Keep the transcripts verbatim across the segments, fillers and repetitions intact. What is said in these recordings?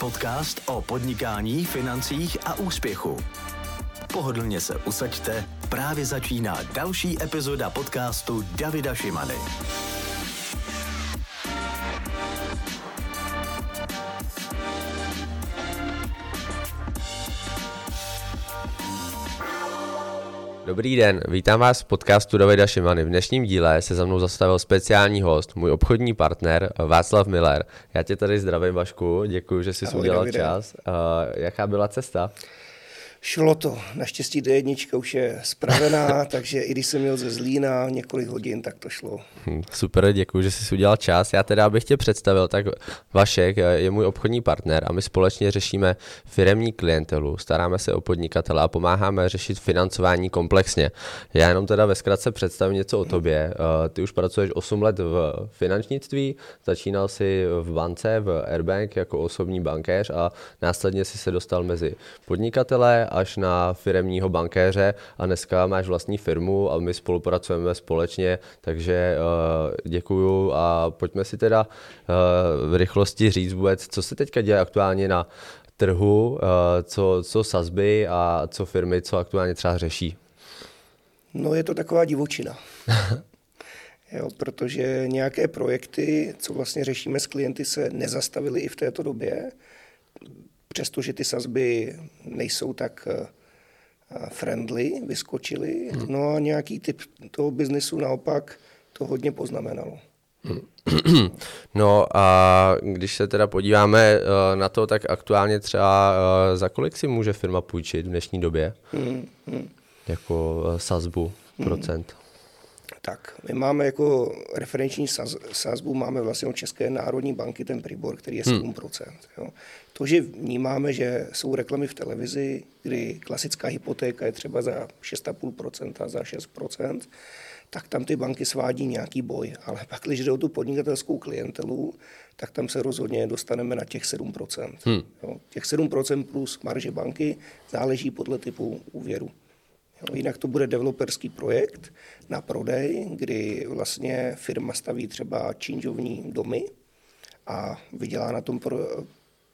Podcast o podnikání, financích a úspěchu. Pohodlně se usaďte, právě začíná další epizoda podcastu Davida Šimany. Dobrý den, vítám vás v podcastu Davida Šimany. V dnešním díle se za mnou zastavil speciální host, můj obchodní partner Václav Müller. Já tě tady zdravím, Vašku, děkuji, že jsi Ahoj, udělal Davide. Čas. Uh, jaká byla cesta? Šlo to. Naštěstí D jedna už je spravená, takže i když jsem měl ze Zlína několik hodin, tak to šlo. Super, děkuji, že jsi udělal čas. Já teda bych tě představil, tak Vašek je můj obchodní partner a my společně řešíme firemní klientelu, staráme se o podnikatele a pomáháme řešit financování komplexně. Já jenom teda ve zkratce představím něco o tobě. Ty už pracuješ osm let v finančnictví, začínal jsi v bance, v Airbank jako osobní bankéř a následně jsi se dostal mezi podnikatele až na firemního bankéře a dneska máš vlastní firmu a my spolupracujeme společně, takže uh, děkuju a pojďme si teda uh, v rychlosti říct vůbec, co se teďka děje aktuálně na trhu, uh, co, co sazby a co firmy, co aktuálně třeba řeší. No je to taková divočina, jo, protože nějaké projekty, co vlastně řešíme s klienty, se nezastavily i v této době, přestože ty sazby nejsou tak friendly, vyskočily, no a nějaký typ toho biznesu naopak to hodně poznamenalo. No a když se teda podíváme na to, tak aktuálně třeba za kolik si může firma půjčit v dnešní době? Hmm, hmm. Jako sazbu, procent? Hmm. Tak, my máme jako referenční saz, sazbu, máme vlastně od České národní banky ten PRIBOR, který je sedm procent. Jo. To, že vnímáme, že jsou reklamy v televizi, kdy klasická hypotéka je třeba za šest celá pět procenta, za šest procent, tak tam ty banky svádí nějaký boj. Ale pak, když jde o tu podnikatelskou klientelu, tak tam se rozhodně dostaneme na těch sedm procent. Hmm. Jo. Těch sedm procent plus marže banky záleží podle typu úvěru. Jinak to bude developerský projekt na prodej, kdy vlastně firma staví třeba činžovní domy a vydělá na tom pro,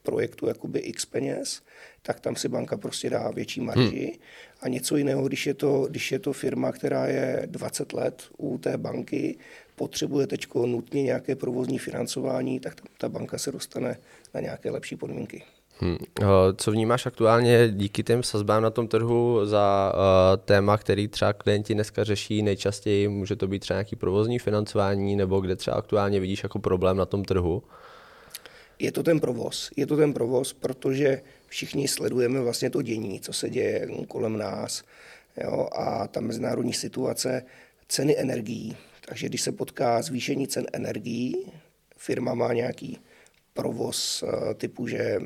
projektu jakoby x peněz, tak tam si banka prostě dá větší marži. Hmm. A něco jiného, když je, to, když je to firma, která je dvacet let u té banky, potřebuje teďko nutně nějaké provozní financování, tak tam ta banka se dostane na nějaké lepší podmínky. Hmm. Co vnímáš aktuálně díky těm sazbám na tom trhu za uh, téma, který třeba klienti dneska řeší nejčastěji? Může to být třeba nějaký provozní financování nebo kde třeba aktuálně vidíš jako problém na tom trhu? Je to ten provoz. Je to ten provoz, protože všichni sledujeme vlastně to dění, co se děje kolem nás, jo, a ta mezinárodní situace, ceny energií. Takže když se potká zvýšení cen energií, firma má nějaký provoz typu, že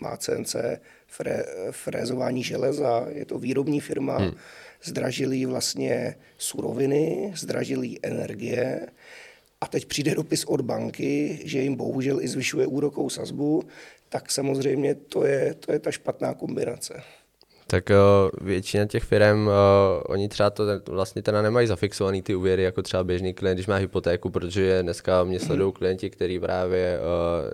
má C N C, fré, frézování železa, je to výrobní firma, hmm. zdražily vlastně suroviny, zdražily energie a teď přijde dopis od banky, že jim bohužel i zvyšuje úrokovou sazbu, tak samozřejmě to je, to je ta špatná kombinace. Tak většina těch firem, oni třeba to vlastně teda nemají zafixovaný ty úvěry jako třeba běžný klient, když má hypotéku, protože dneska mě sledují klienti, který právě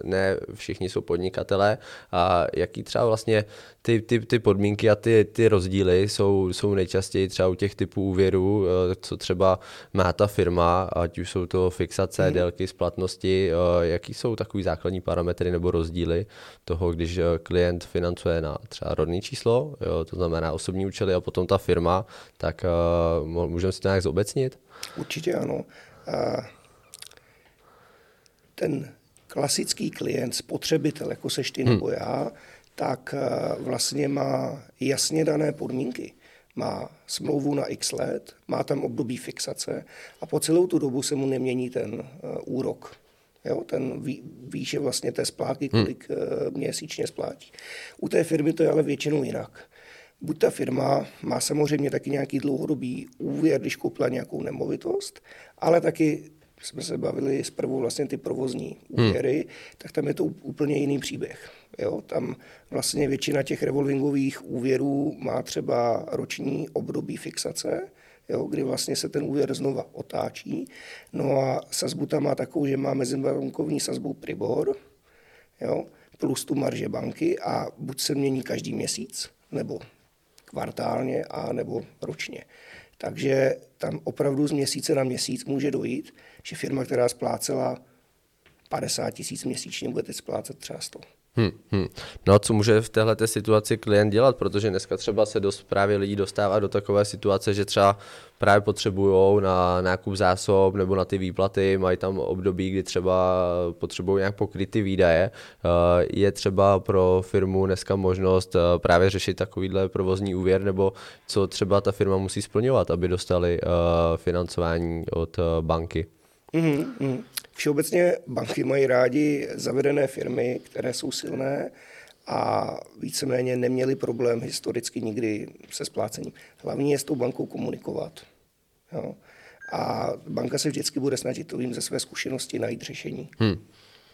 ne všichni jsou podnikatelé a jaký třeba vlastně ty, ty, ty podmínky a ty, ty rozdíly jsou, jsou nejčastěji třeba u těch typů úvěrů, co třeba má ta firma, ať už jsou to fixace, délky splatnosti, jaký jsou takový základní parametry nebo rozdíly toho, když klient financuje na třeba rodné číslo, jo, to znamená osobní účely a potom ta firma, tak uh, můžeme si to nějak zobecnit? Určitě ano. Uh, ten klasický klient, spotřebitel, jako seš ty nebo hmm. já, tak uh, vlastně má jasně dané podmínky. Má smlouvu na x let, má tam období fixace a po celou tu dobu se mu nemění ten uh, úrok. Jo, ten ví, výše vlastně té splátky, kolik hmm. uh, měsíčně splátí. U té firmy to je ale většinou jinak. Buď ta firma má samozřejmě taky nějaký dlouhodobý úvěr, když koupila nějakou nemovitost, ale taky jsme se bavili zprvu vlastně ty provozní úvěry, hmm. tak tam je to úplně jiný příběh. Jo, tam vlastně většina těch revolvingových úvěrů má třeba roční období fixace, jo, kdy vlastně se ten úvěr znova otáčí. No a sazbu tam má takovou, že má mezibankovní sazbu PRIBOR, jo, plus tu marže banky a buď se mění každý měsíc, nebo kvartálně, a nebo ročně. Takže tam opravdu z měsíce na měsíc může dojít, že firma, která splácela padesát tisíc měsíčně, bude teď splácet třeba sto. Hmm, hmm. No a co může v téhleté situaci klient dělat? Protože dneska třeba se dost právě lidí dostává do takové situace, že třeba právě potřebujou na nákup zásob nebo na ty výplaty, mají tam období, kdy třeba potřebují nějak pokryt ty výdaje. Je třeba pro firmu dneska možnost právě řešit takovýhle provozní úvěr, nebo co třeba ta firma musí splňovat, aby dostali financování od banky? Mm, mm. Všeobecně banky mají rádi zavedené firmy, které jsou silné a víceméně neměly problém historicky nikdy se splácením. Hlavně je s tou bankou komunikovat. Jo? A banka se vždycky bude snažit to vím ze své zkušenosti najít řešení. Hmm.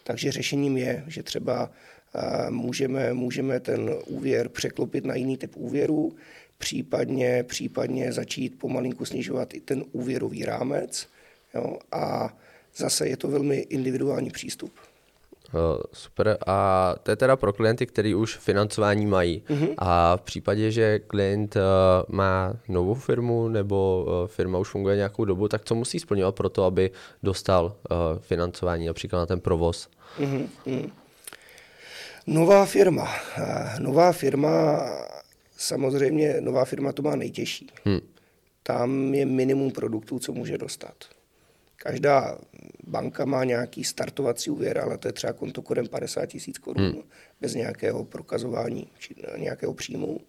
Takže řešením je, že třeba můžeme, můžeme ten úvěr překlopit na jiný typ úvěru, případně, případně začít pomalinku snižovat i ten úvěrový rámec. Jo? A zase je to velmi individuální přístup. Super. A to je teda pro klienty, kteří už financování mají. Mm-hmm. A v případě, že klient má novou firmu nebo firma už funguje nějakou dobu, tak co musí splňovat pro to, aby dostal financování například na ten provoz? Mm-hmm. Nová firma. Nová firma, samozřejmě nová firma to má nejtěžší. Mm. Tam je minimum produktů, co může dostat. Každá banka má nějaký startovací úvěr, ale to je třeba konto kodem padesát tisíc korun hmm. bez nějakého prokazování či nějakého příjmu.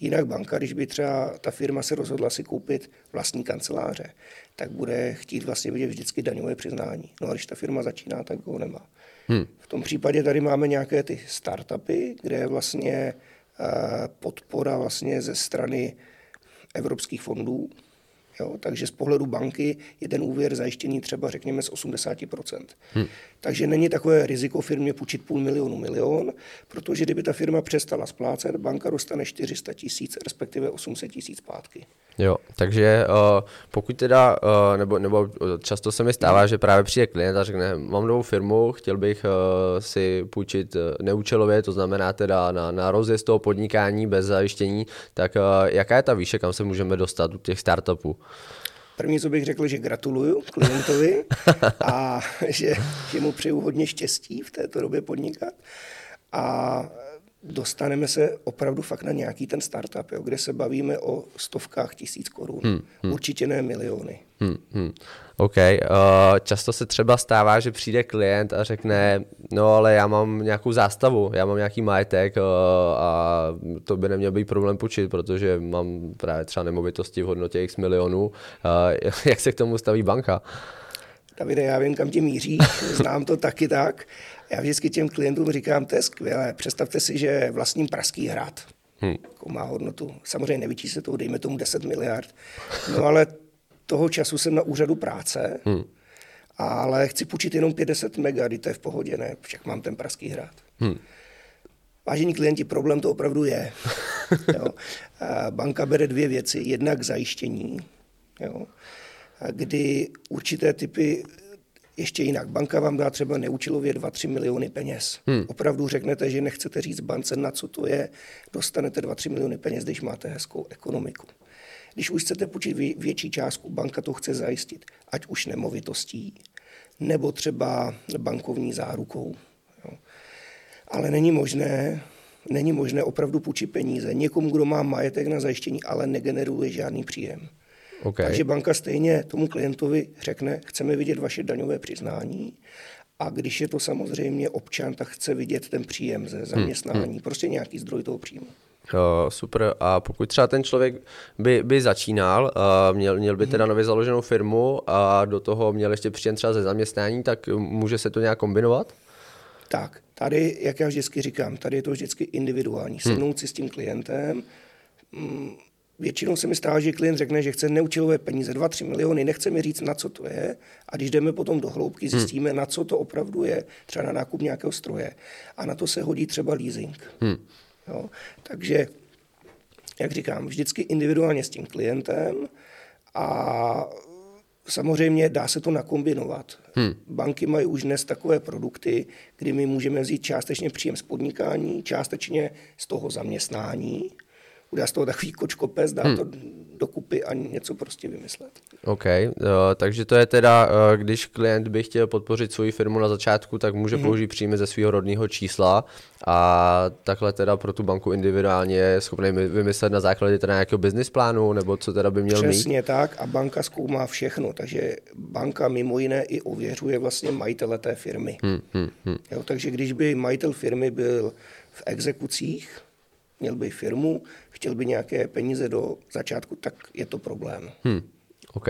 Jinak banka, když by třeba ta firma se rozhodla si koupit vlastní kanceláře, tak bude chtít vlastně vidět vždycky daňové přiznání. No a když ta firma začíná, tak ho nemá. Hmm. V tom případě tady máme nějaké ty startupy, kde je vlastně uh, podpora vlastně ze strany evropských fondů. Jo, takže z pohledu banky je ten úvěr zajištěný třeba řekněme z osmdesát procent. Hmm. Takže není takové riziko firmě půjčit půl milionu, milion, protože kdyby ta firma přestala splácet, banka dostane čtyři sta tisíc, respektive osm set tisíc zpátky. Jo, takže uh, pokud teda, uh, nebo, nebo často se mi stává, hmm. že právě přijde klient a řekne, mám novou firmu, chtěl bych uh, si půjčit neúčelově, to znamená teda na, na rozjezd toho podnikání bez zajištění, tak uh, jaká je ta výše, kam se můžeme dostat u těch startupů? První, co bych řekl, že gratuluju klientovi a že, že mu přeju hodně štěstí v této době podnikat. A dostaneme se opravdu fakt na nějaký ten startup, jo, kde se bavíme o stovkách tisíc korun. Hmm, hmm. Určitě ne miliony. Hmm, hmm. OK. Uh, často se třeba stává, že přijde klient a řekne, no ale já mám nějakou zástavu, já mám nějaký majetek uh, a to by neměl být problém půjčit, protože mám právě třeba nemovitosti v hodnotě x milionů. Uh, jak se k tomu staví banka? Davide, já vím, kam tě míří, znám to taky tak. Já vždycky těm klientům říkám, to je skvělé, představte si, že vlastním Pražský hrad hmm. má hodnotu. Samozřejmě nevyčí se toho, dejme tomu deset miliard. No ale toho času jsem na úřadu práce, hmm. ale chci půjčit jenom padesát mega, kdy to je v pohodě, ne? Však mám ten Pražský hrad. Hmm. Vážení klienti, problém to opravdu je. Jo. Banka bere dvě věci, jednak zajištění, jo, kdy určité typy, ještě jinak, banka vám dá třeba neúčelově dva až tři miliony peněz. Hmm. Opravdu řeknete, že nechcete říct bance, na co to je, dostanete dva až tři miliony peněz, když máte hezkou ekonomiku. Když už chcete půjčit větší částku, banka to chce zajistit, ať už nemovitostí, nebo třeba bankovní zárukou. Jo. Ale není možné, není možné opravdu půjčit peníze někomu, kdo má majetek na zajištění, ale negeneruje žádný příjem. Okay. Takže banka stejně tomu klientovi řekne, chceme vidět vaše daňové přiznání a když je to samozřejmě občan, tak chce vidět ten příjem ze zaměstnání, hmm. prostě nějaký zdroj toho příjmu. Uh, super. A pokud třeba ten člověk by, by začínal, uh, měl, měl by teda nově založenou firmu a do toho měl ještě příjem třeba ze zaměstnání, tak může se to nějak kombinovat? Tak, tady, jak já vždycky říkám, tady je to vždycky individuální. Sednout si s tím klientem. Mm, Většinou se mi stává, že klient řekne, že chce neúčelové peníze, dva až tři miliony, nechce mi říct, na co to je. A když jdeme potom do hloubky, zjistíme, hmm. na co to opravdu je, třeba na nákup nějakého stroje. A na to se hodí třeba leasing. Hmm. Jo, takže, jak říkám, vždycky individuálně s tím klientem a Samozřejmě dá se to nakombinovat. Hmm. Banky mají už dnes takové produkty, kdy my můžeme vzít částečně příjem z podnikání, částečně z toho zaměstnání, udá z toho takový kočkopes, dá hmm. to dokupy a něco prostě vymyslet. OK, uh, takže to je teda, uh, když klient by chtěl podpořit svoji firmu na začátku, tak může hmm. použít příjmy ze svého rodného čísla a takhle teda pro tu banku individuálně je schopný vymyslet na základě teda nějakého business plánu, nebo co teda by měl Přesně mít? Přesně tak a banka zkoumá všechno, takže banka mimo jiné i ověřuje vlastně majitele té firmy. Hmm. Hmm. Hmm. Jo, takže když by majitel firmy byl v exekucích, měl by firmu, chtěl by nějaké peníze do začátku, tak je to problém. Hmm. OK.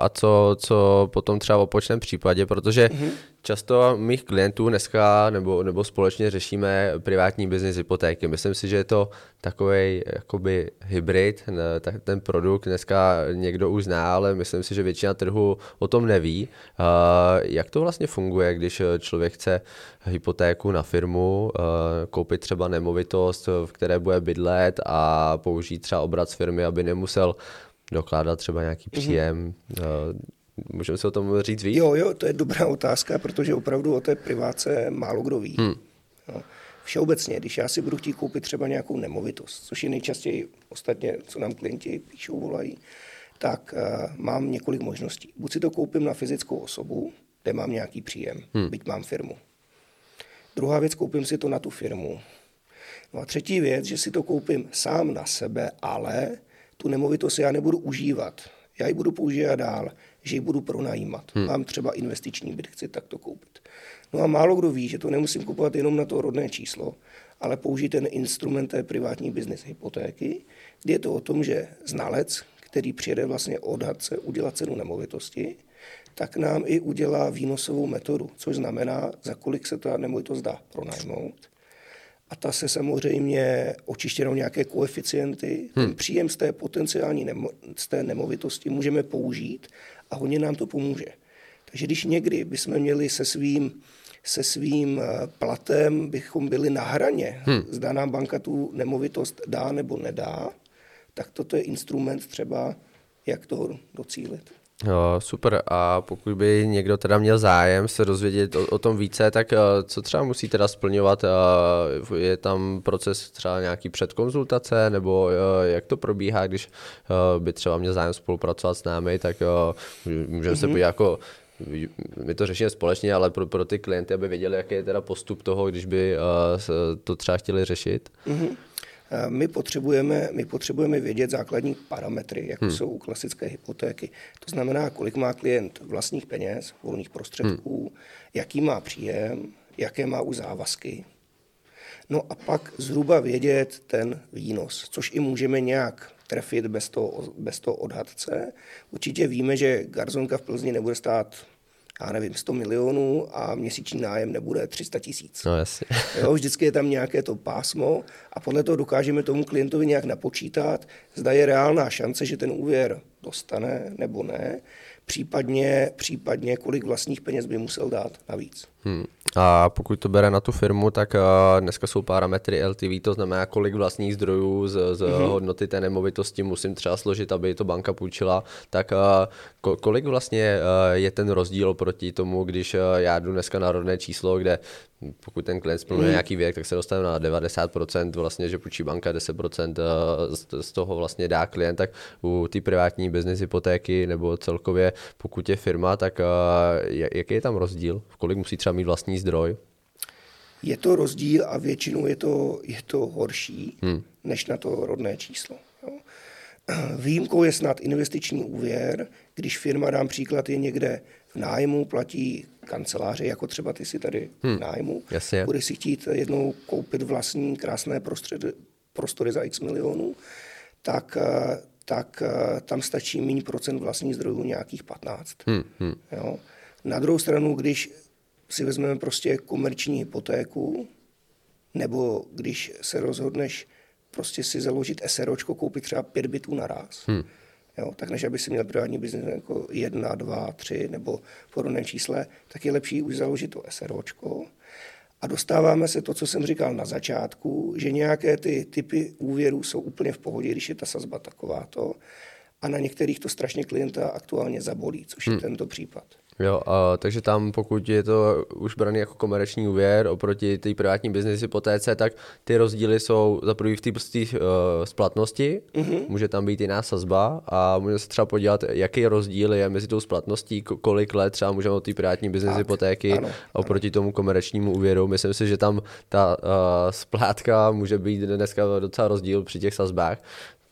A co, co potom třeba v opočném případě, protože mm-hmm. často mých klientů dneska nebo, nebo společně řešíme privátní byznys hypotéky. Myslím si, že je to takovej jakoby hybrid, ten produkt dneska někdo už zná, ale myslím si, že většina trhu o tom neví. Jak to vlastně funguje, když člověk chce hypotéku na firmu, koupit třeba nemovitost, v které bude bydlet a použít třeba obrat z firmy, aby nemusel dokládat třeba nějaký příjem. Mm-hmm. Můžeme se o tom říct víc? Jo, jo, to je dobrá otázka, protože opravdu o té privátce málo kdo ví. Hmm. No, všeobecně, když já si budu chtít koupit třeba nějakou nemovitost, což je nejčastěji ostatně, co nám klienti píšou, volají, tak uh, mám několik možností. Buď si to koupím na fyzickou osobu, kde mám nějaký příjem, hmm. byť mám firmu. Druhá věc, koupím si to na tu firmu. No a třetí věc, že si to koupím sám na sebe, ale tu nemovitost já nebudu užívat. Já ji budu používat dál, že ji budu pronajímat. Hmm. Mám třeba investiční byt, chci tak to koupit. No a málo kdo ví, že to nemusím kupovat jenom na to rodné číslo, ale použít ten instrument té privátní business hypotéky, kdy je to o tom, že znalec, který přijede vlastně odhadce, udělat cenu nemovitosti, tak nám i udělá výnosovou metodu, což znamená, za kolik se ta nemovitost dá pronajmout. A ta se samozřejmě očištěnou nějaké koeficienty, hmm. ten příjem z té potenciální nemo, z té nemovitosti můžeme použít a hodně nám to pomůže. Takže když někdy bychom měli se svým, se svým platem, bychom byli na hraně, hmm. zda nám banka tu nemovitost dá nebo nedá, tak toto je instrument třeba, jak toho docílit. No, super. A pokud by někdo teda měl zájem se dozvědět o, o tom více, tak co třeba musí teda splňovat? Je tam proces třeba nějaký předkonzultace, nebo jak to probíhá, když by třeba měl zájem spolupracovat s námi, tak můžeme mm-hmm. se podívat jako, my to řešíme společně, ale pro, pro ty klienty, aby věděli, jaký je teda postup toho, když by to třeba chtěli řešit. Mm-hmm. My potřebujeme, my potřebujeme vědět základní parametry, jako hmm. jsou u klasické hypotéky. To znamená, kolik má klient vlastních peněz, volných prostředků, hmm. jaký má příjem, jaké má už závazky. No a pak zhruba vědět ten výnos, což i můžeme nějak trefit bez toho, bez toho odhadce. Určitě víme, že garzonka v Plzni nebude stát, já nevím, sto milionů a měsíční nájem nebude tři sta tisíc. No, jasně. Jo, vždycky je tam nějaké to pásmo a podle toho dokážeme tomu klientovi nějak napočítat, zda je reálná šance, že ten úvěr dostane nebo ne, případně, případně kolik vlastních peněz by musel dát navíc. Hmm. A pokud to bere na tu firmu, tak dneska jsou parametry L T V, to znamená, kolik vlastních zdrojů z, z mm-hmm. hodnoty té nemovitosti musím třeba složit, aby to banka půjčila. Tak kolik vlastně je ten rozdíl proti tomu, když já jdu dneska na rodné číslo, kde pokud ten klient splňuje mm. nějaký věk, tak se dostane na devadesát procent, vlastně, že půjčí banka, deset procent z toho vlastně dá klient. Tak u té privátní business hypotéky nebo celkově, pokud je firma, tak jaký je tam rozdíl? Kolik musí třeba mít vlastní zdroj? Je to rozdíl a většinou je to, je to horší hmm. než na to rodné číslo. Jo. Výjimkou je snad investiční úvěr, když firma, dám příklad, je někde v nájmu, platí kanceláři, jako třeba ty si tady hmm. v nájmu. Jasně. Budeš si chtít jednou koupit vlastní krásné prostřed, prostory za x milionů, tak, tak tam stačí méně procent vlastních zdrojů, nějakých patnáct. Hmm. Hmm. Jo. Na druhou stranu, když si vezmeme prostě komerční hypotéku, nebo když se rozhodneš prostě si založit SROčko, koupit třeba pět bytů naraz, hmm. jo, tak než aby si měl privátní byznys jako jedna, dva, tři nebo podobné čísle, tak je lepší už založit to SROčko. A dostáváme se to, co jsem říkal na začátku, že nějaké ty typy úvěrů jsou úplně v pohodě, když je ta sazba takováto. a na některých to strašně klienta aktuálně zabolí, což hmm. je tento případ. Jo, a takže tam, pokud je to už braný jako komerční úvěr oproti té privátní byznys hypotéce, tak ty rozdíly jsou za prvý v té uh, splatnosti, mm-hmm. může tam být jiná sazba a můžeme se třeba podívat, jaký rozdíl je mezi tou splatností, kolik let třeba můžeme od té privátní byznys hypotéky ano, oproti ano. tomu komerčnímu úvěru. Myslím si, že tam ta uh, splátka může být dneska docela rozdíl při těch sazbách.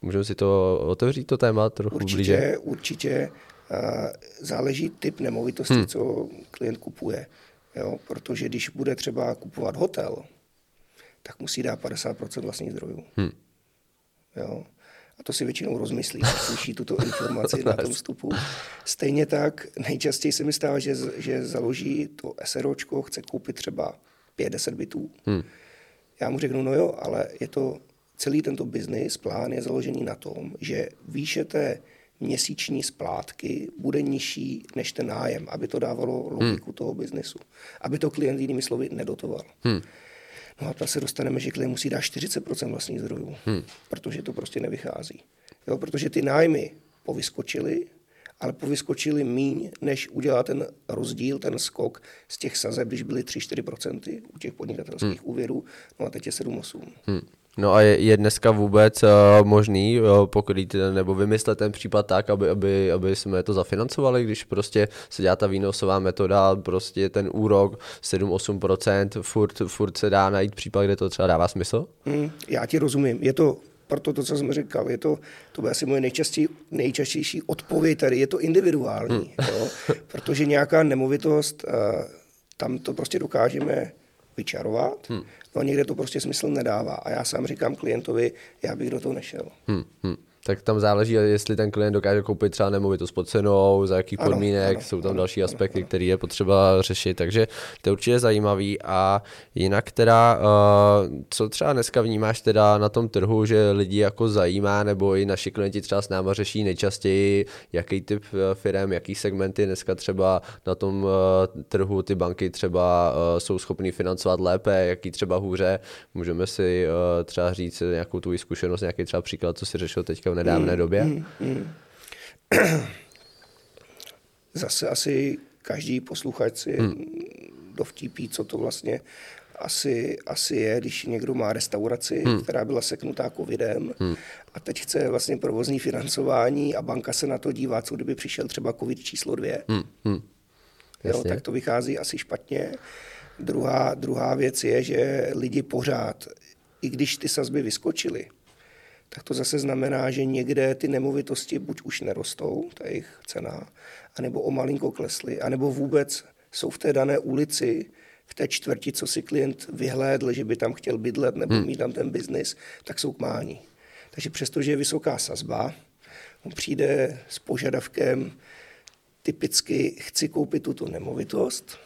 Můžeme si to otevřít, to téma trochu určitě, blíže? Určitě. Záleží typ nemovitosti, hmm. co klient kupuje. Jo? Protože když bude třeba kupovat hotel, tak musí dát padesát procent vlastních zdrojů. Hmm. Jo? A to si většinou rozmyslí, slyší tuto informaci na tom vstupu. Stejně tak nejčastěji se mi stává, že, že založí to SROčko, chce koupit třeba pět deset bytů. Hmm. Já mu řeknu, no jo, ale je to celý tento biznis, plán je založený na tom, že výše té měsíční splátky bude nižší než ten nájem, aby to dávalo logiku hmm. toho biznesu. Aby to klient jinými slovy nedotoval. Hmm. No a ta se dostaneme, že klient musí dát čtyřicet procent vlastních zdrojů, hmm. protože to prostě nevychází. Jo, protože ty nájmy povyskočily, ale povyskočily míň, než udělá ten rozdíl, ten skok z těch sazeb, když byly tři až čtyři procenta u těch podnikatelských hmm. úvěrů, no a teď je sedm osm. Hmm. No a je, je dneska vůbec uh, možný uh, pokrýt nebo vymyslet ten případ tak, aby, aby, aby jsme to zafinancovali, když prostě se dělá ta výnosová metoda, prostě ten úrok sedm osm procent, furt, furt se dá najít případ, kde to třeba dává smysl? Mm, já ti rozumím. Je to, proto to, co jsem říkal, je to, to bude asi moje nejčastější, nejčastější odpověď tady, je to individuální, mm. jo? Protože nějaká nemovitost, uh, tam to prostě dokážeme vyčarovat, hmm. no a někde to prostě smysl nedává. A já sám říkám klientovi, já bych do toho nešel. Hmm, hmm. Tak tam záleží, jestli ten klient dokáže koupit třeba nemovitost pod cenou, za jakých ano, podmínek, ano, jsou tam ano, další ano, aspekty, ano. které je potřeba řešit, takže to je určitě zajímavý. A jinak teda, co třeba dneska vnímáš teda na tom trhu, že lidi jako zajímá, nebo i naši klienti třeba s náma řeší nejčastěji, jaký typ firem, jaký segmenty dneska třeba na tom trhu ty banky třeba jsou schopný financovat lépe, jaký třeba hůře, můžeme si třeba říct nějakou tu zkušenost, nějaký třeba příklad, co si řešil teďka v nedávné době? Mm, mm, mm. Zase asi každý posluchač si mm. dovtípí, co to vlastně asi, asi je, když někdo má restauraci, mm. která byla seknutá covidem mm. a teď chce vlastně provozní financování a banka se na to dívá, co kdyby přišel třeba covid číslo dvě. Mm, mm. Jo, tak to vychází asi špatně. Druhá, druhá věc je, že lidi pořád, i když ty sazby vyskočily, tak to zase znamená, že někde ty nemovitosti buď už nerostou, ta jejich cena, anebo o malinko klesly, anebo vůbec jsou v té dané ulici, v té čtvrti, co si klient vyhlédl, že by tam chtěl bydlet nebo mít tam ten biznis, tak jsou kmání. Takže přestože je vysoká sazba, on přijde s požadavkem, typicky chci koupit tuto nemovitost,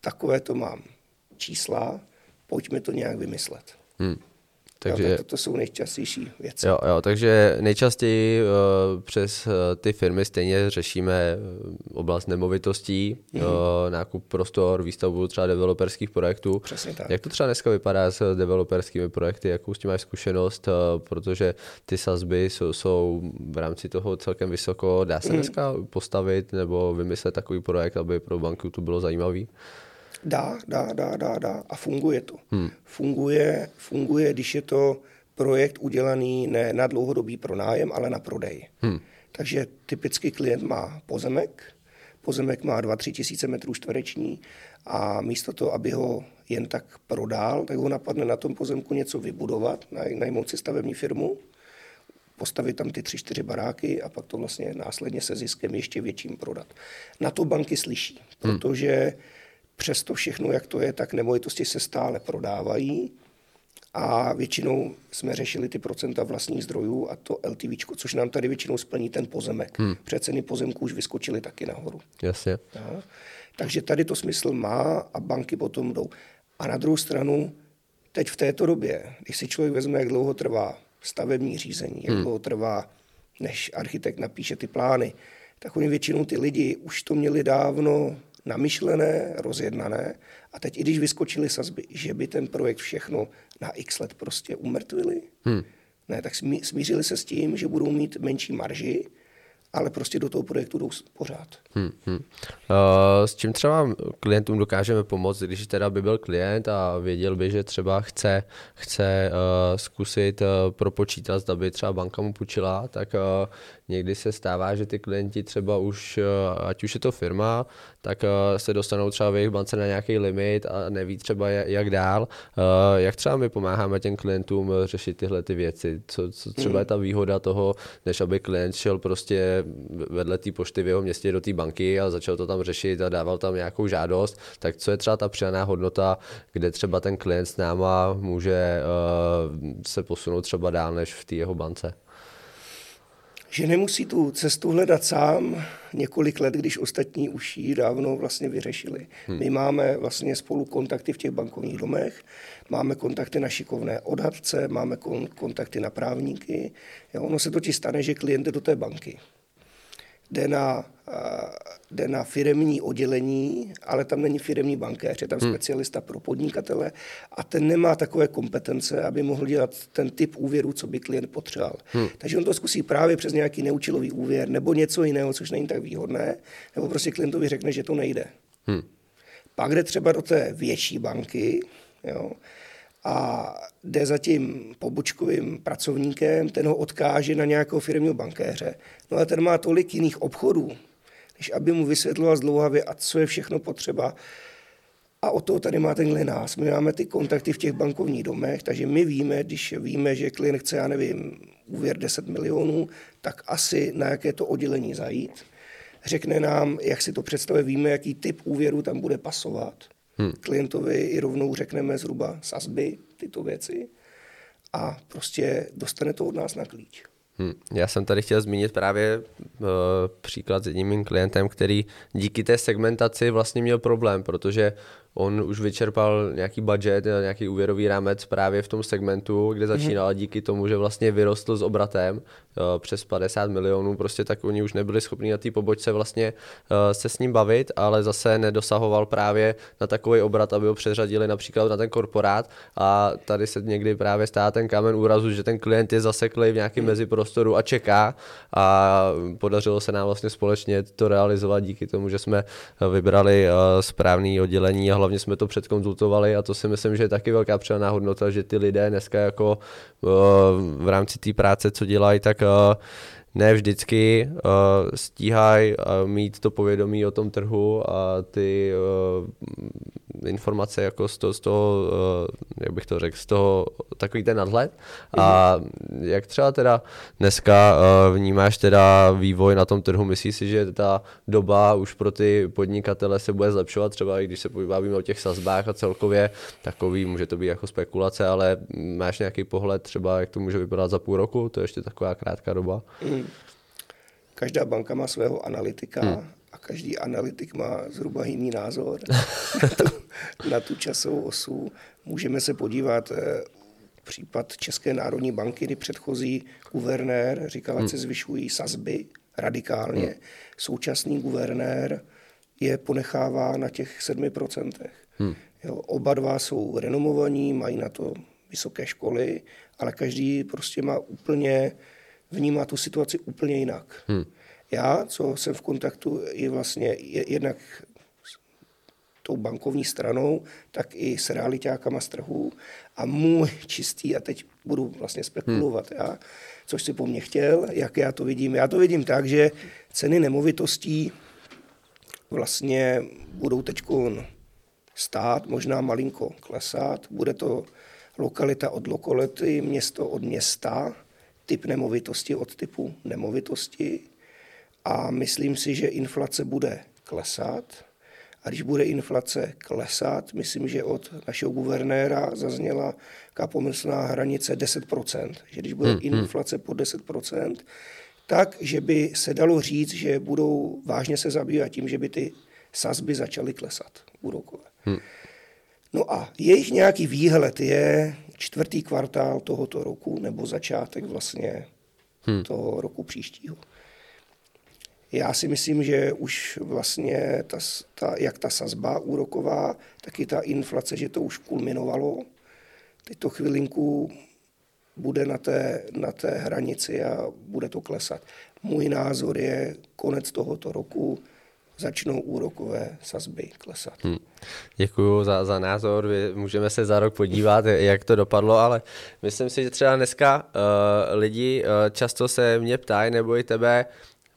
takové to mám čísla, pojďme to nějak vymyslet. Hmm. Takže jo, to, to jsou nejčastější věci. Jo, jo, takže nejčastěji uh, přes uh, ty firmy stejně řešíme oblast nemovitostí, mm-hmm. uh, nákup prostor, výstavbu třeba developerských projektů. Přesně tak. Jak to třeba dneska vypadá s developerskými projekty? Jakou s tím máš zkušenost? Uh, protože ty sazby jsou, jsou v rámci toho celkem vysoko. Dá se mm-hmm. dneska postavit nebo vymyslet takový projekt, aby pro banku to bylo zajímavý? Dá, dá, dá, dá, dá. A funguje to. Hmm. Funguje, funguje, když je to projekt udělaný ne na dlouhodobý pronájem, ale na prodej. Hmm. Takže typicky klient má pozemek, pozemek má dva tři tisíce metrů čtvereční a místo toho, aby ho jen tak prodal, tak ho napadne na tom pozemku něco vybudovat, najmout si stavební firmu, postavit tam ty tři, čtyři baráky a pak to vlastně následně se ziskem ještě větším prodat. Na to banky slyší, protože hmm. přesto všechno, jak to je, tak nemovitosti se stále prodávají a většinou jsme řešili ty procenta vlastních zdrojů a to LTVčko, což nám tady většinou splní ten pozemek. Hmm. Protože ceny pozemků už vyskočily taky nahoru. Jasně. Aha. Takže tady to smysl má a banky potom jdou. A na druhou stranu, teď v této době, když si člověk vezme, jak dlouho trvá stavební řízení, jak hmm. dlouho trvá, než architekt napíše ty plány, tak oni většinou ty lidi už to měli dávno namyšlené, rozjednané a teď i když vyskočily sazby, že by ten projekt všechno na x let prostě umrtvili, hmm. Ne, tak smířili se s tím, že budou mít menší marži, ale prostě do toho projektu jdou pořád. Hmm, hmm. Uh, s čím třeba klientům dokážeme pomoct, když teda by byl klient a věděl by, že třeba chce, chce uh, zkusit uh, propočítat, zda by třeba banka mu půjčila, tak uh, někdy se stává, že ty klienti třeba už, uh, ať už je to firma, tak uh, se dostanou třeba v jejich bance na nějaký limit a neví třeba jak dál. Uh, jak třeba my pomáháme těm klientům řešit tyhle ty věci? Co, co třeba hmm. je ta výhoda toho, než aby klient šel prostě vedle té pošty v jeho městě do té banky a začal to tam řešit a dával tam nějakou žádost, tak co je třeba ta přidaná hodnota, kde třeba ten klient s náma může uh, se posunout třeba dál než v té jeho bance? Že nemusí tu cestu hledat sám několik let, když ostatní už ji dávno vlastně vyřešili. Hmm. My máme vlastně spolu kontakty v těch bankovních domech, máme kontakty na šikovné odhadce, máme kon- kontakty na právníky. Jo, ono se totiž stane, že klient jde do té banky. Jde na, jde na firemní oddělení, ale tam není firemní bankéř, je tam hmm. specialista pro podnikatele a ten nemá takové kompetence, aby mohl dělat ten typ úvěru, co by klient potřeboval. Hmm. Takže on to zkusí právě přes nějaký neúčelový úvěr nebo něco jiného, což není tak výhodné, nebo prostě klientovi řekne, že to nejde. Hmm. Pak jde třeba do té větší banky, jo, a jde za tím pobočkovým pracovníkem, ten ho odkáže na nějakého firemního bankéře. No ale ten má tolik jiných obchodů, než aby mu vysvětloval zdlouhavě, a co je všechno potřeba. A o to tady má tenhle nás. My máme ty kontakty v těch bankovních domech, takže my víme, když víme, že klient chce, já nevím, úvěr deset milionů, tak asi na jaké to oddělení zajít. Řekne nám, jak si to představuje, víme, jaký typ úvěru tam bude pasovat. Hmm. Klientovi i rovnou řekneme zhruba sazby, tyto věci, a prostě dostane to od nás na klíč. Hmm. Já jsem tady chtěl zmínit právě uh, příklad s jedním klientem, který díky té segmentaci vlastně měl problém, protože on už vyčerpal nějaký budget, nějaký úvěrový rámec právě v tom segmentu, kde začínal, díky tomu, že vlastně vyrostl s obratem přes padesát milionů, prostě tak oni už nebyli schopni na té pobočce vlastně se s ním bavit, ale zase nedosahoval právě na takový obrat, aby ho přeřadili například na ten korporát, a tady se někdy právě stává ten kámen úrazu, že ten klient je zaseklý v nějakém hmm. meziprostoru a čeká, a podařilo se nám vlastně společně to realizovat díky tomu, že jsme vybrali správné oddělení a hlavně jsme to předkonzultovali, a to si myslím, že je taky velká přidaná hodnota, že ty lidé dneska jako uh, v rámci té práce, co dělají, tak uh, ne vždycky uh, stíhají uh, mít to povědomí o tom trhu a ty uh, informace jako z toho, z toho uh, jak bych to řekl, z toho takový ten nadhled. Mm. A jak třeba teda dneska uh, vnímáš teda vývoj na tom trhu? Myslíš si, že ta doba už pro ty podnikatele se bude zlepšovat, třeba i když se bavíme o těch sazbách a celkově takový, může to být jako spekulace, ale máš nějaký pohled třeba, jak to může vypadat za půl roku? To je ještě taková krátká doba. Mm. Každá banka má svého analytika hmm. a každý analytik má zhruba jiný názor na, tu, na tu časovou osu. Můžeme se podívat eh, případ České národní banky, kdy předchozí guvernér říkal, ať se zvyšují sazby radikálně. Hmm. Současný guvernér je ponechává na těch sedmi procentech. Hmm. Jo, oba dva jsou renomovaní, mají na to vysoké školy, ale každý prostě má úplně... vnímá tu situaci úplně jinak. Hmm. Já, co jsem v kontaktu i vlastně jednak s tou bankovní stranou, tak i s realitákama z trhu, a můj čistý, a teď budu vlastně spekulovat, hmm. já, což si po mně chtěl, jak já to vidím. Já to vidím tak, že ceny nemovitostí vlastně budou teďkon stát, možná malinko klesat, bude to lokalita od lokality, město od města, typ nemovitosti od typu nemovitosti, a myslím si, že inflace bude klesat, a když bude inflace klesat, myslím, že od našeho guvernéra zazněla taková pomyslná hranice deset procent, že když bude hmm, inflace hmm. pod deset procent, tak, že by se dalo říct, že budou vážně se zabývat tím, že by ty sazby začaly klesat úrokové. Hmm. No a jejich nějaký výhled je čtvrtý kvartál tohoto roku nebo začátek vlastně hmm. toho roku příštího. Já si myslím, že už vlastně ta, ta, jak ta sazba úroková, tak i ta inflace, že to už kulminovalo. Teď to chvilinku bude na té, na té hranici a bude to klesat. Můj názor je, konec tohoto roku začnou úrokové sazby klesat. Hmm. Děkuju za, za názor, můžeme se za rok podívat, jak to dopadlo, ale myslím si, že třeba dneska uh, lidi uh, často se mě ptají, nebo i tebe,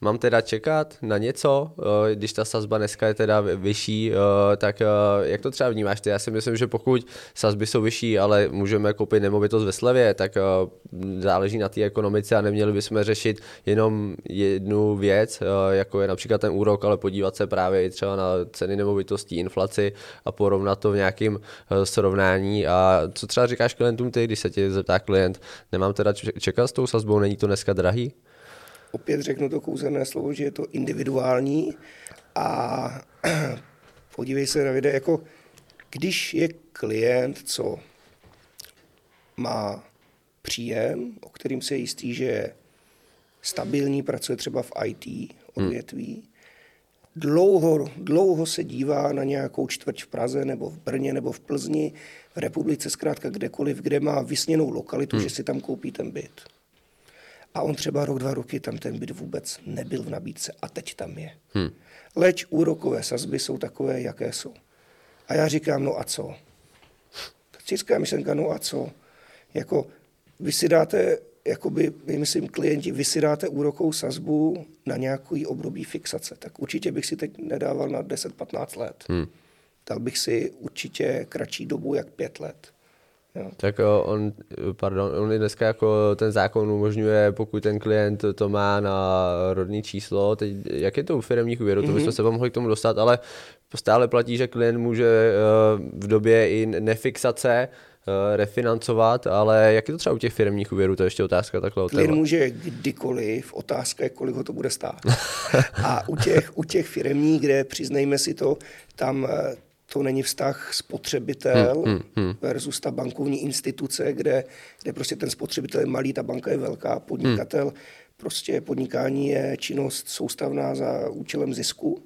mám teda čekat na něco, uh, když ta sazba dneska je teda vyšší, uh, tak uh, jak to třeba vnímáš ty? Já si myslím, že pokud sazby jsou vyšší, ale můžeme koupit nemovitost ve slevě, tak uh, záleží na té ekonomice a neměli bychom řešit jenom jednu věc, uh, jako je například ten úrok, ale podívat se právě i třeba na ceny nemovitostí, inflaci a porovnat to v nějakém uh, srovnání. A co třeba říkáš klientům ty, když se tě zeptá klient, nemám teda čekat s tou sazbou, není to dneska drahý? Opět řeknu to kouzelné slovo, že je to individuální a podívej se na video, jako když je klient, co má příjem, o kterým se jistí, že je stabilní, pracuje třeba v í té odvětví, hmm. dlouho, dlouho se dívá na nějakou čtvrť v Praze nebo v Brně nebo v Plzni, v republice, zkrátka kdekoliv, kde má vysněnou lokalitu, hmm. že si tam koupí ten byt. A on třeba rok, dva roky tam ten byt vůbec nebyl v nabídce a teď tam je. Hmm. Leč úrokové sazby jsou takové, jaké jsou. A já říkám, no a co? Česká myšlenka, no a co? Jako vy si dáte, jakoby, myslím klienti, vy si dáte úrokovou sazbu na nějaký období fixace. Tak určitě bych si teď nedával na deset patnáct let. Hmm. Dal bych si určitě kratší dobu jak pět let. Jo. Tak on, pardon, on dneska jako ten zákon umožňuje, pokud ten klient to má na rodné číslo, teď, jak je to u firemních úvěrů, mm-hmm. to bychom se mohli k tomu dostat, ale stále platí, že klient může v době i nefixace refinancovat, ale jak je to třeba u těch firemních úvěrů, to je ještě otázka takhle. Klient může kdykoliv, otázka je, kolik ho to bude stát. A u těch, u těch firemních, kde přiznejme si to, tam to není vztah spotřebitel hmm, hmm, hmm. versus ta bankovní instituce, kde, kde prostě ten spotřebitel je malý, ta banka je velká, podnikatel, hmm. prostě podnikání je činnost soustavná za účelem zisku,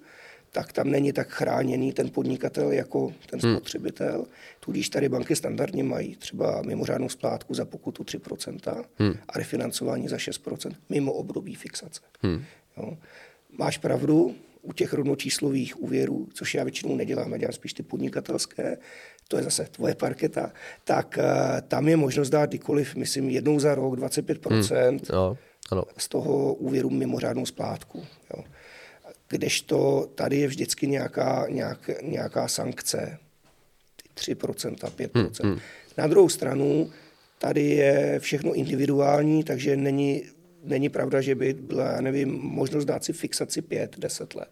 tak tam není tak chráněný ten podnikatel jako ten hmm. spotřebitel. Tudíž tady banky standardně mají třeba mimořádnou splátku za pokutu tři procenta hmm. a refinancování za šest procent mimo období fixace. Hmm. Jo. Máš pravdu, u těch rovnočíslových úvěrů, což já většinou nedělám, dělám spíš ty podnikatelské, to je zase tvoje parketa, tak uh, tam je možnost dát kdykoliv, myslím, jednou za rok dvacet pět procent hmm, jo, ano. z toho úvěru mimořádnou splátku. Jo. Kdežto tady je vždycky nějaká, nějak, nějaká sankce, ty tři procenta, pět procent. Hmm, hmm. Na druhou stranu, tady je všechno individuální, takže není... Není pravda, že by byla, já nevím, možnost dát si fixaci pět, deset let.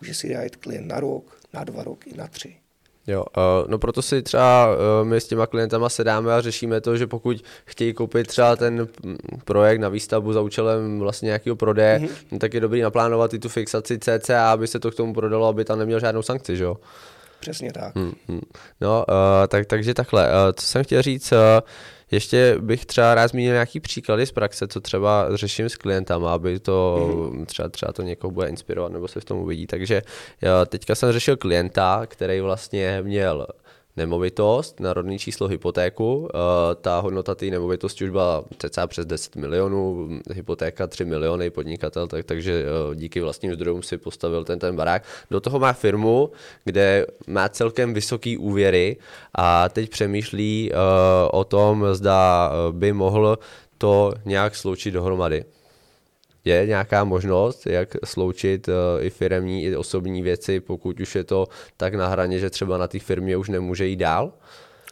Může si dát klient na rok, na dva roky, na tři. Jo, no proto si třeba my s těma klientama sedáme a řešíme to, že pokud chtějí koupit třeba ten projekt na výstavbu za účelem vlastně nějakého prodeje, mm-hmm. tak je dobrý naplánovat i tu fixaci cca, aby se to k tomu prodalo, aby tam neměl žádnou sankci, že jo? Přesně tak. Mm-hmm. No, tak, takže takhle, co jsem chtěl říct, ještě bych třeba rád zmínil nějaký příklady z praxe, co třeba řeším s klientama, aby to mm-hmm. třeba, třeba to někoho bude inspirovat nebo se v tom uvidí. Takže já teďka jsem řešil klienta, který vlastně měl nemovitost, národní číslo hypotéku, ta hodnota té nemovitosti už byla cca přes deset milionů, hypotéka tři miliony, podnikatel, tak, takže díky vlastním zdrojům si postavil ten, ten barák. Do toho má firmu, kde má celkem vysoký úvěry a teď přemýšlí o tom, zda by mohl to nějak sloučit dohromady. Je nějaká možnost, jak sloučit uh, i firemní, i osobní věci, pokud už je to tak na hraně, že třeba na té firmě už nemůže jít dál?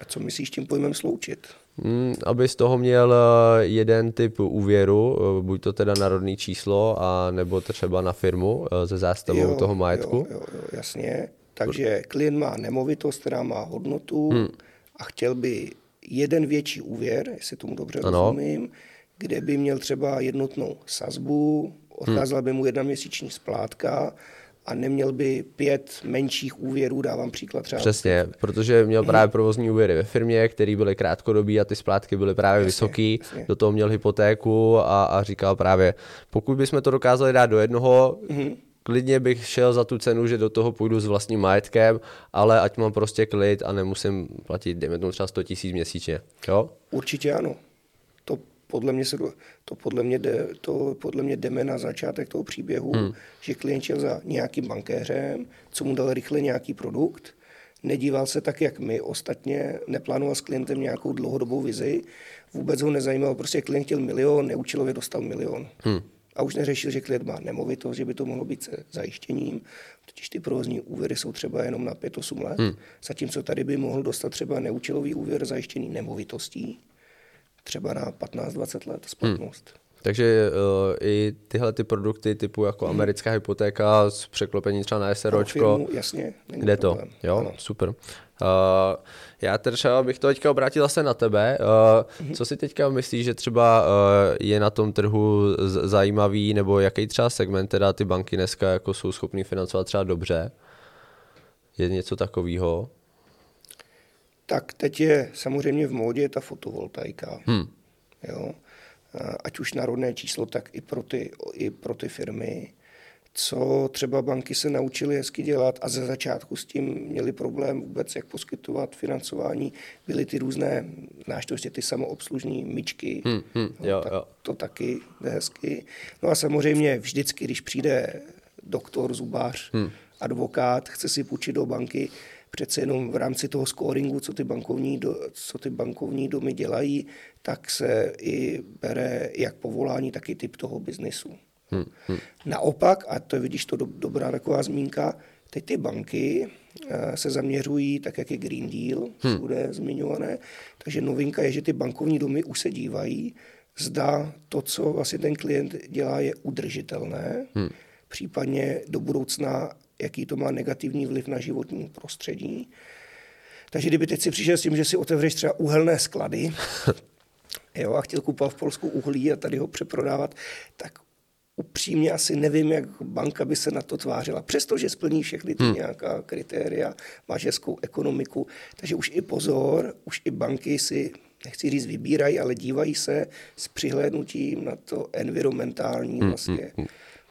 A co myslíš tím pojmem sloučit? Mm, aby z toho měl jeden typ úvěru, buď to teda národní číslo, a nebo třeba na firmu se zástavou jo, toho majetku? Jo, jo, jasně. Takže klient má nemovitost, která má hodnotu hmm. a chtěl by jeden větší úvěr, jestli tomu dobře ano. rozumím, kde by měl třeba jednotnou sazbu, odcházela hmm. by mu jedna měsíční splátka a neměl by pět menších úvěrů, dávám příklad třeba. Přesně, protože měl právě provozní úvěry ve firmě, který byly krátkodobí a ty splátky byly právě jasně, vysoký, jasně. do toho měl hypotéku a, a říkal právě, pokud bychom to dokázali dát do jednoho, hmm. klidně bych šel za tu cenu, že do toho půjdu s vlastním majetkem, ale ať mám prostě klid a nemusím platit, dejme tomu třeba sto tisíc měsíčně. Jo? Určitě ano. to podle mě se to podle mě jde, to podle mě jdeme na začátek toho příběhu, hmm. že klient šel za nějakým bankéřem, co mu dal rychle nějaký produkt, nedíval se tak, jak my ostatně, neplánoval s klientem nějakou dlouhodobou vizi, vůbec ho nezajímalo, prostě klient chtěl milion, neúčelově dostal milion. Hmm. A už neřešil, že klient má nemovitost, že by to mohlo být se zajištěním, totiž ty provozní úvěry jsou třeba jenom na pět osm let, hmm. zatímco tady by mohl dostat třeba neúčelový úvěr zajištěný nemovitostí, třeba na patnáct dvacet let splatnost. Hmm. Takže uh, i tyhle ty produkty typu jako hmm. americká hypotéka s překlopením třeba na SROčko, no, jasně, jde to, jo, ano. Super. Uh, já třeba bych to teďka obrátil zase na tebe. Uh, hmm. Co si teďka myslíš, že třeba uh, je na tom trhu z- zajímavý, nebo jaký třeba segment teda ty banky dneska jako jsou schopný financovat třeba dobře? Je něco takového? Tak teď je samozřejmě v módě ta fotovoltaika, hmm. jo. Ať už národné číslo, tak i pro, ty, i pro ty firmy. Co třeba banky se naučily hezky dělat a ze začátku s tím měli problém vůbec, jak poskytovat financování, byly ty různé, znáš to ještě ty samoobslužní myčky, hmm, hmm, no, jo, tak jo. To taky jde hezky. No a samozřejmě vždycky, když přijde doktor, zubář, hmm. advokát, chce si půjčit do banky, přece jenom v rámci toho scoringu, co ty bankovní, do, co ty bankovní domy dělají, tak se i bere jak povolání, tak i typ toho biznesu. Hmm, hmm. Naopak, a to je, vidíš, to do, dobrá taková zmínka, teď ty banky uh, se zaměřují, tak jak je Green Deal, hmm. bude zmiňované, takže novinka je, že ty bankovní domy už se dívají, zda to, co vlastně ten klient dělá, je udržitelné, hmm. případně do budoucna jaký to má negativní vliv na životní prostředí. Takže kdyby teď si přišel s tím, že si otevřeš třeba uhelné sklady jo, a chtěl kupovat v Polsku uhlí a tady ho přeprodávat, tak upřímně asi nevím, jak banka by se na to tvářila. Přestože splní všechny ty hmm. nějaká kritéria, má českou ekonomiku. Takže už i pozor, už i banky si, nechci říct vybírají, ale dívají se s přihlédnutím na to environmentální vlastně hmm.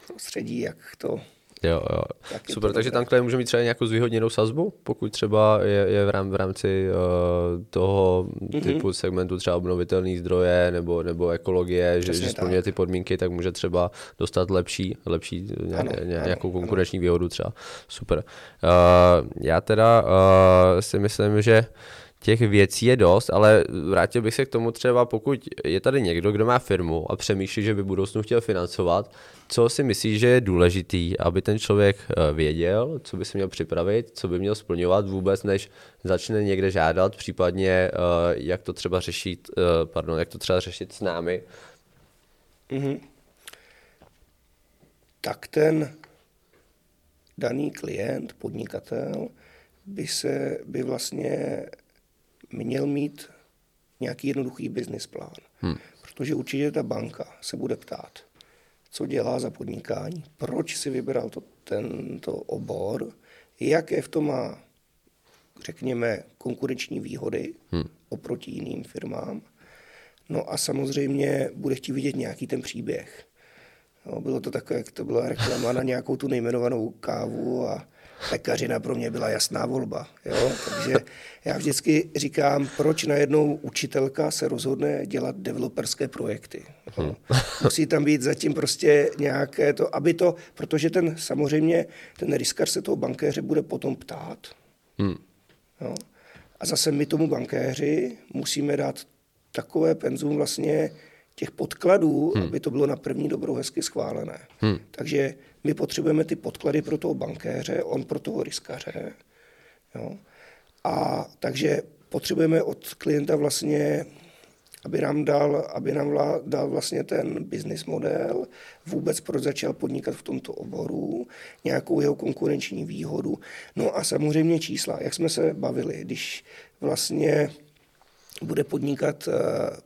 prostředí, jak to... Jo, jo. Tak super, takže tam klient může mít třeba nějakou zvýhodněnou sazbu, pokud třeba je, je v, rám, v rámci uh, toho mm-hmm. typu segmentu třeba obnovitelné zdroje nebo, nebo ekologie, přesně že, že splňuje ty podmínky, tak může třeba dostat lepší, lepší ně, ano, ně, ano, nějakou konkurenční ano. výhodu třeba. Super. Uh, já teda uh, si myslím, že těch věcí je dost, ale vrátil bych se k tomu třeba, pokud je tady někdo, kdo má firmu a přemýšlí, že by v budoucnu chtěl financovat, co si myslíš, že je důležitý, aby ten člověk věděl, co by se měl připravit, co by měl splňovat vůbec, než začne někde žádat, případně jak to třeba řešit, pardon, jak to třeba řešit s námi. Mm-hmm. Tak ten daný klient, podnikatel, by se, by vlastně měl mít nějaký jednoduchý business plán. Hmm. Protože určitě ta banka se bude ptát, co dělá za podnikání, proč si vybral to, tento obor, jaké v tom má, řekněme, konkurenční výhody hmm. oproti jiným firmám. No a samozřejmě bude chtít vidět nějaký ten příběh. No, bylo to takové, jak to byla reklama na nějakou tu nejmenovanou kávu a pekařina pro mě byla jasná volba. Jo? Takže já vždycky říkám, proč najednou učitelka se rozhodne dělat developerské projekty. Jo? Musí tam být zatím prostě nějaké to, aby to, protože ten samozřejmě, ten riskař se toho bankéře bude potom ptát. Jo? A zase my tomu bankéři musíme dát takové penzum vlastně těch podkladů, hmm. aby to bylo na první dobrou hezky schválené. Hmm. Takže my potřebujeme ty podklady pro toho bankéře, on pro toho riskaře. Jo? A takže potřebujeme od klienta vlastně, aby nám dal, aby nám vla, dal vlastně ten business model, vůbec proč začal podnikat v tomto oboru, nějakou jeho konkurenční výhodu. No a samozřejmě čísla, jak jsme se bavili, když vlastně bude podnikat uh,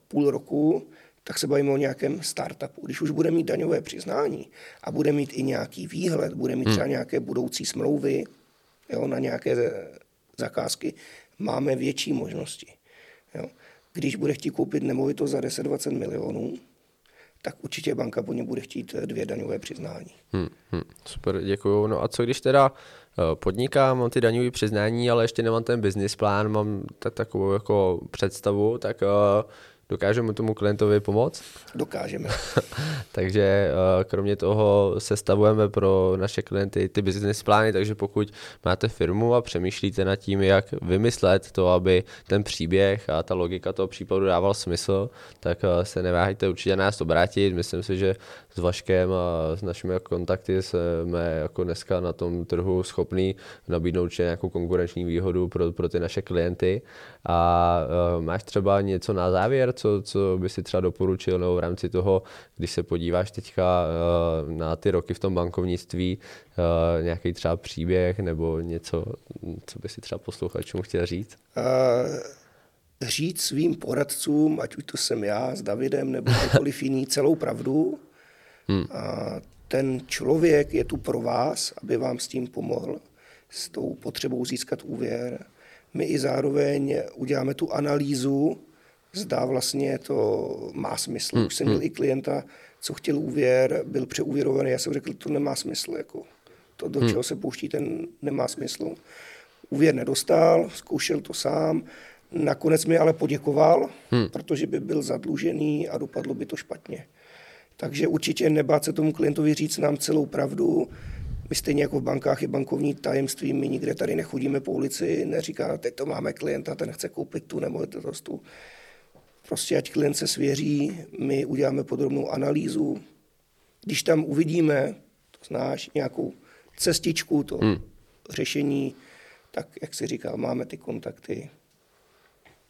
půl roku, tak se bavíme o nějakém startupu. Když už bude mít daňové přiznání a bude mít i nějaký výhled, bude mít třeba nějaké budoucí smlouvy, jo, na nějaké zakázky, máme větší možnosti. Jo. Když bude chtít koupit nemovitost za deset dvacet milionů, tak určitě banka po ně bude chtít dvě daňové přiznání. Hmm, hmm, super, děkuju. No a co když teda podnikám, mám ty daňové přiznání, ale ještě nemám ten business plán, mám tak, takovou jako představu, tak... Uh, Dokážeme tomu klientovi pomoct? Dokážeme. Takže kromě toho sestavujeme pro naše klienty ty business plány, takže pokud máte firmu a přemýšlíte nad tím, jak vymyslet to, aby ten příběh a ta logika toho případu dával smysl, tak se neváhejte určitě nás obrátit. Myslím si, že s Vaškem a s našimi kontakty jsme jako dneska na tom trhu schopní nabídnout určitě nějakou konkurenční výhodu pro, pro ty naše klienty. A máš třeba něco na závěr, co, co by si třeba doporučil, nebo v rámci toho, když se podíváš teďka na ty roky v tom bankovnictví, nějaký třeba příběh nebo něco, co by si třeba posluchačům chtěl říct? Uh... Říct svým poradcům, ať už to jsem já s Davidem nebo kdokoliv jiný, celou pravdu. Hmm. A ten člověk je tu pro vás, aby vám s tím pomohl, s tou potřebou získat úvěr. My i zároveň uděláme tu analýzu, zda vlastně to má smysl. Už jsem měl i klienta, co chtěl úvěr, byl přeúvěrovaný, já jsem řekl, to nemá smysl. Jako. To, do čeho se pouští, ten nemá smysl. Úvěr nedostal, zkoušel to sám. Nakonec mi ale poděkoval, hmm. protože by byl zadlužený a dopadlo by to špatně. Takže určitě nebát se tomu klientovi říct nám celou pravdu. My stejně jako v bankách je bankovní tajemství, my nikde tady nechodíme po ulici, neříká, teď to máme klienta, ten chce koupit tu nemovitost tu. Prostě ať klient se svěří, my uděláme podrobnou analýzu. Když tam uvidíme, to znáš, nějakou cestičku, to hmm. řešení, tak jak si říkal, máme ty kontakty.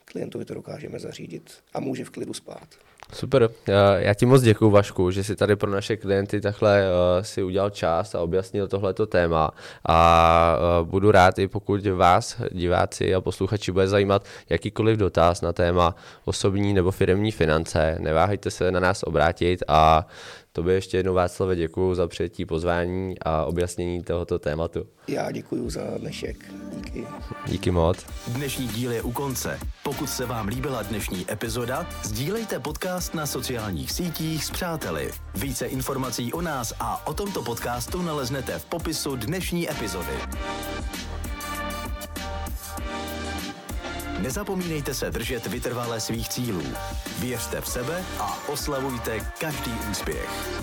Klientovi to dokážeme zařídit a může v klidu spát. Super, já ti moc děkuju, Vašku, že jsi tady pro naše klienty takhle si udělal čas a objasnil tohleto téma a budu rád, i pokud vás, diváci a posluchači, bude zajímat jakýkoliv dotaz na téma osobní nebo firemní finance, neváhejte se na nás obrátit a tobě ještě jednou, Václave, děkuju za přijetí pozvání a objasnění tohoto tématu. Já děkuju za dnešek. Díky. Díky moc. Dnešní díl je u konce. Pokud se vám líbila dnešní epizoda, sdílejte podcast na sociálních sítích s přáteli. Více informací o nás a o tomto podcastu naleznete v popisu dnešní epizody. Nezapomínejte se držet vytrvale svých cílů. Věřte v sebe a oslavujte každý úspěch.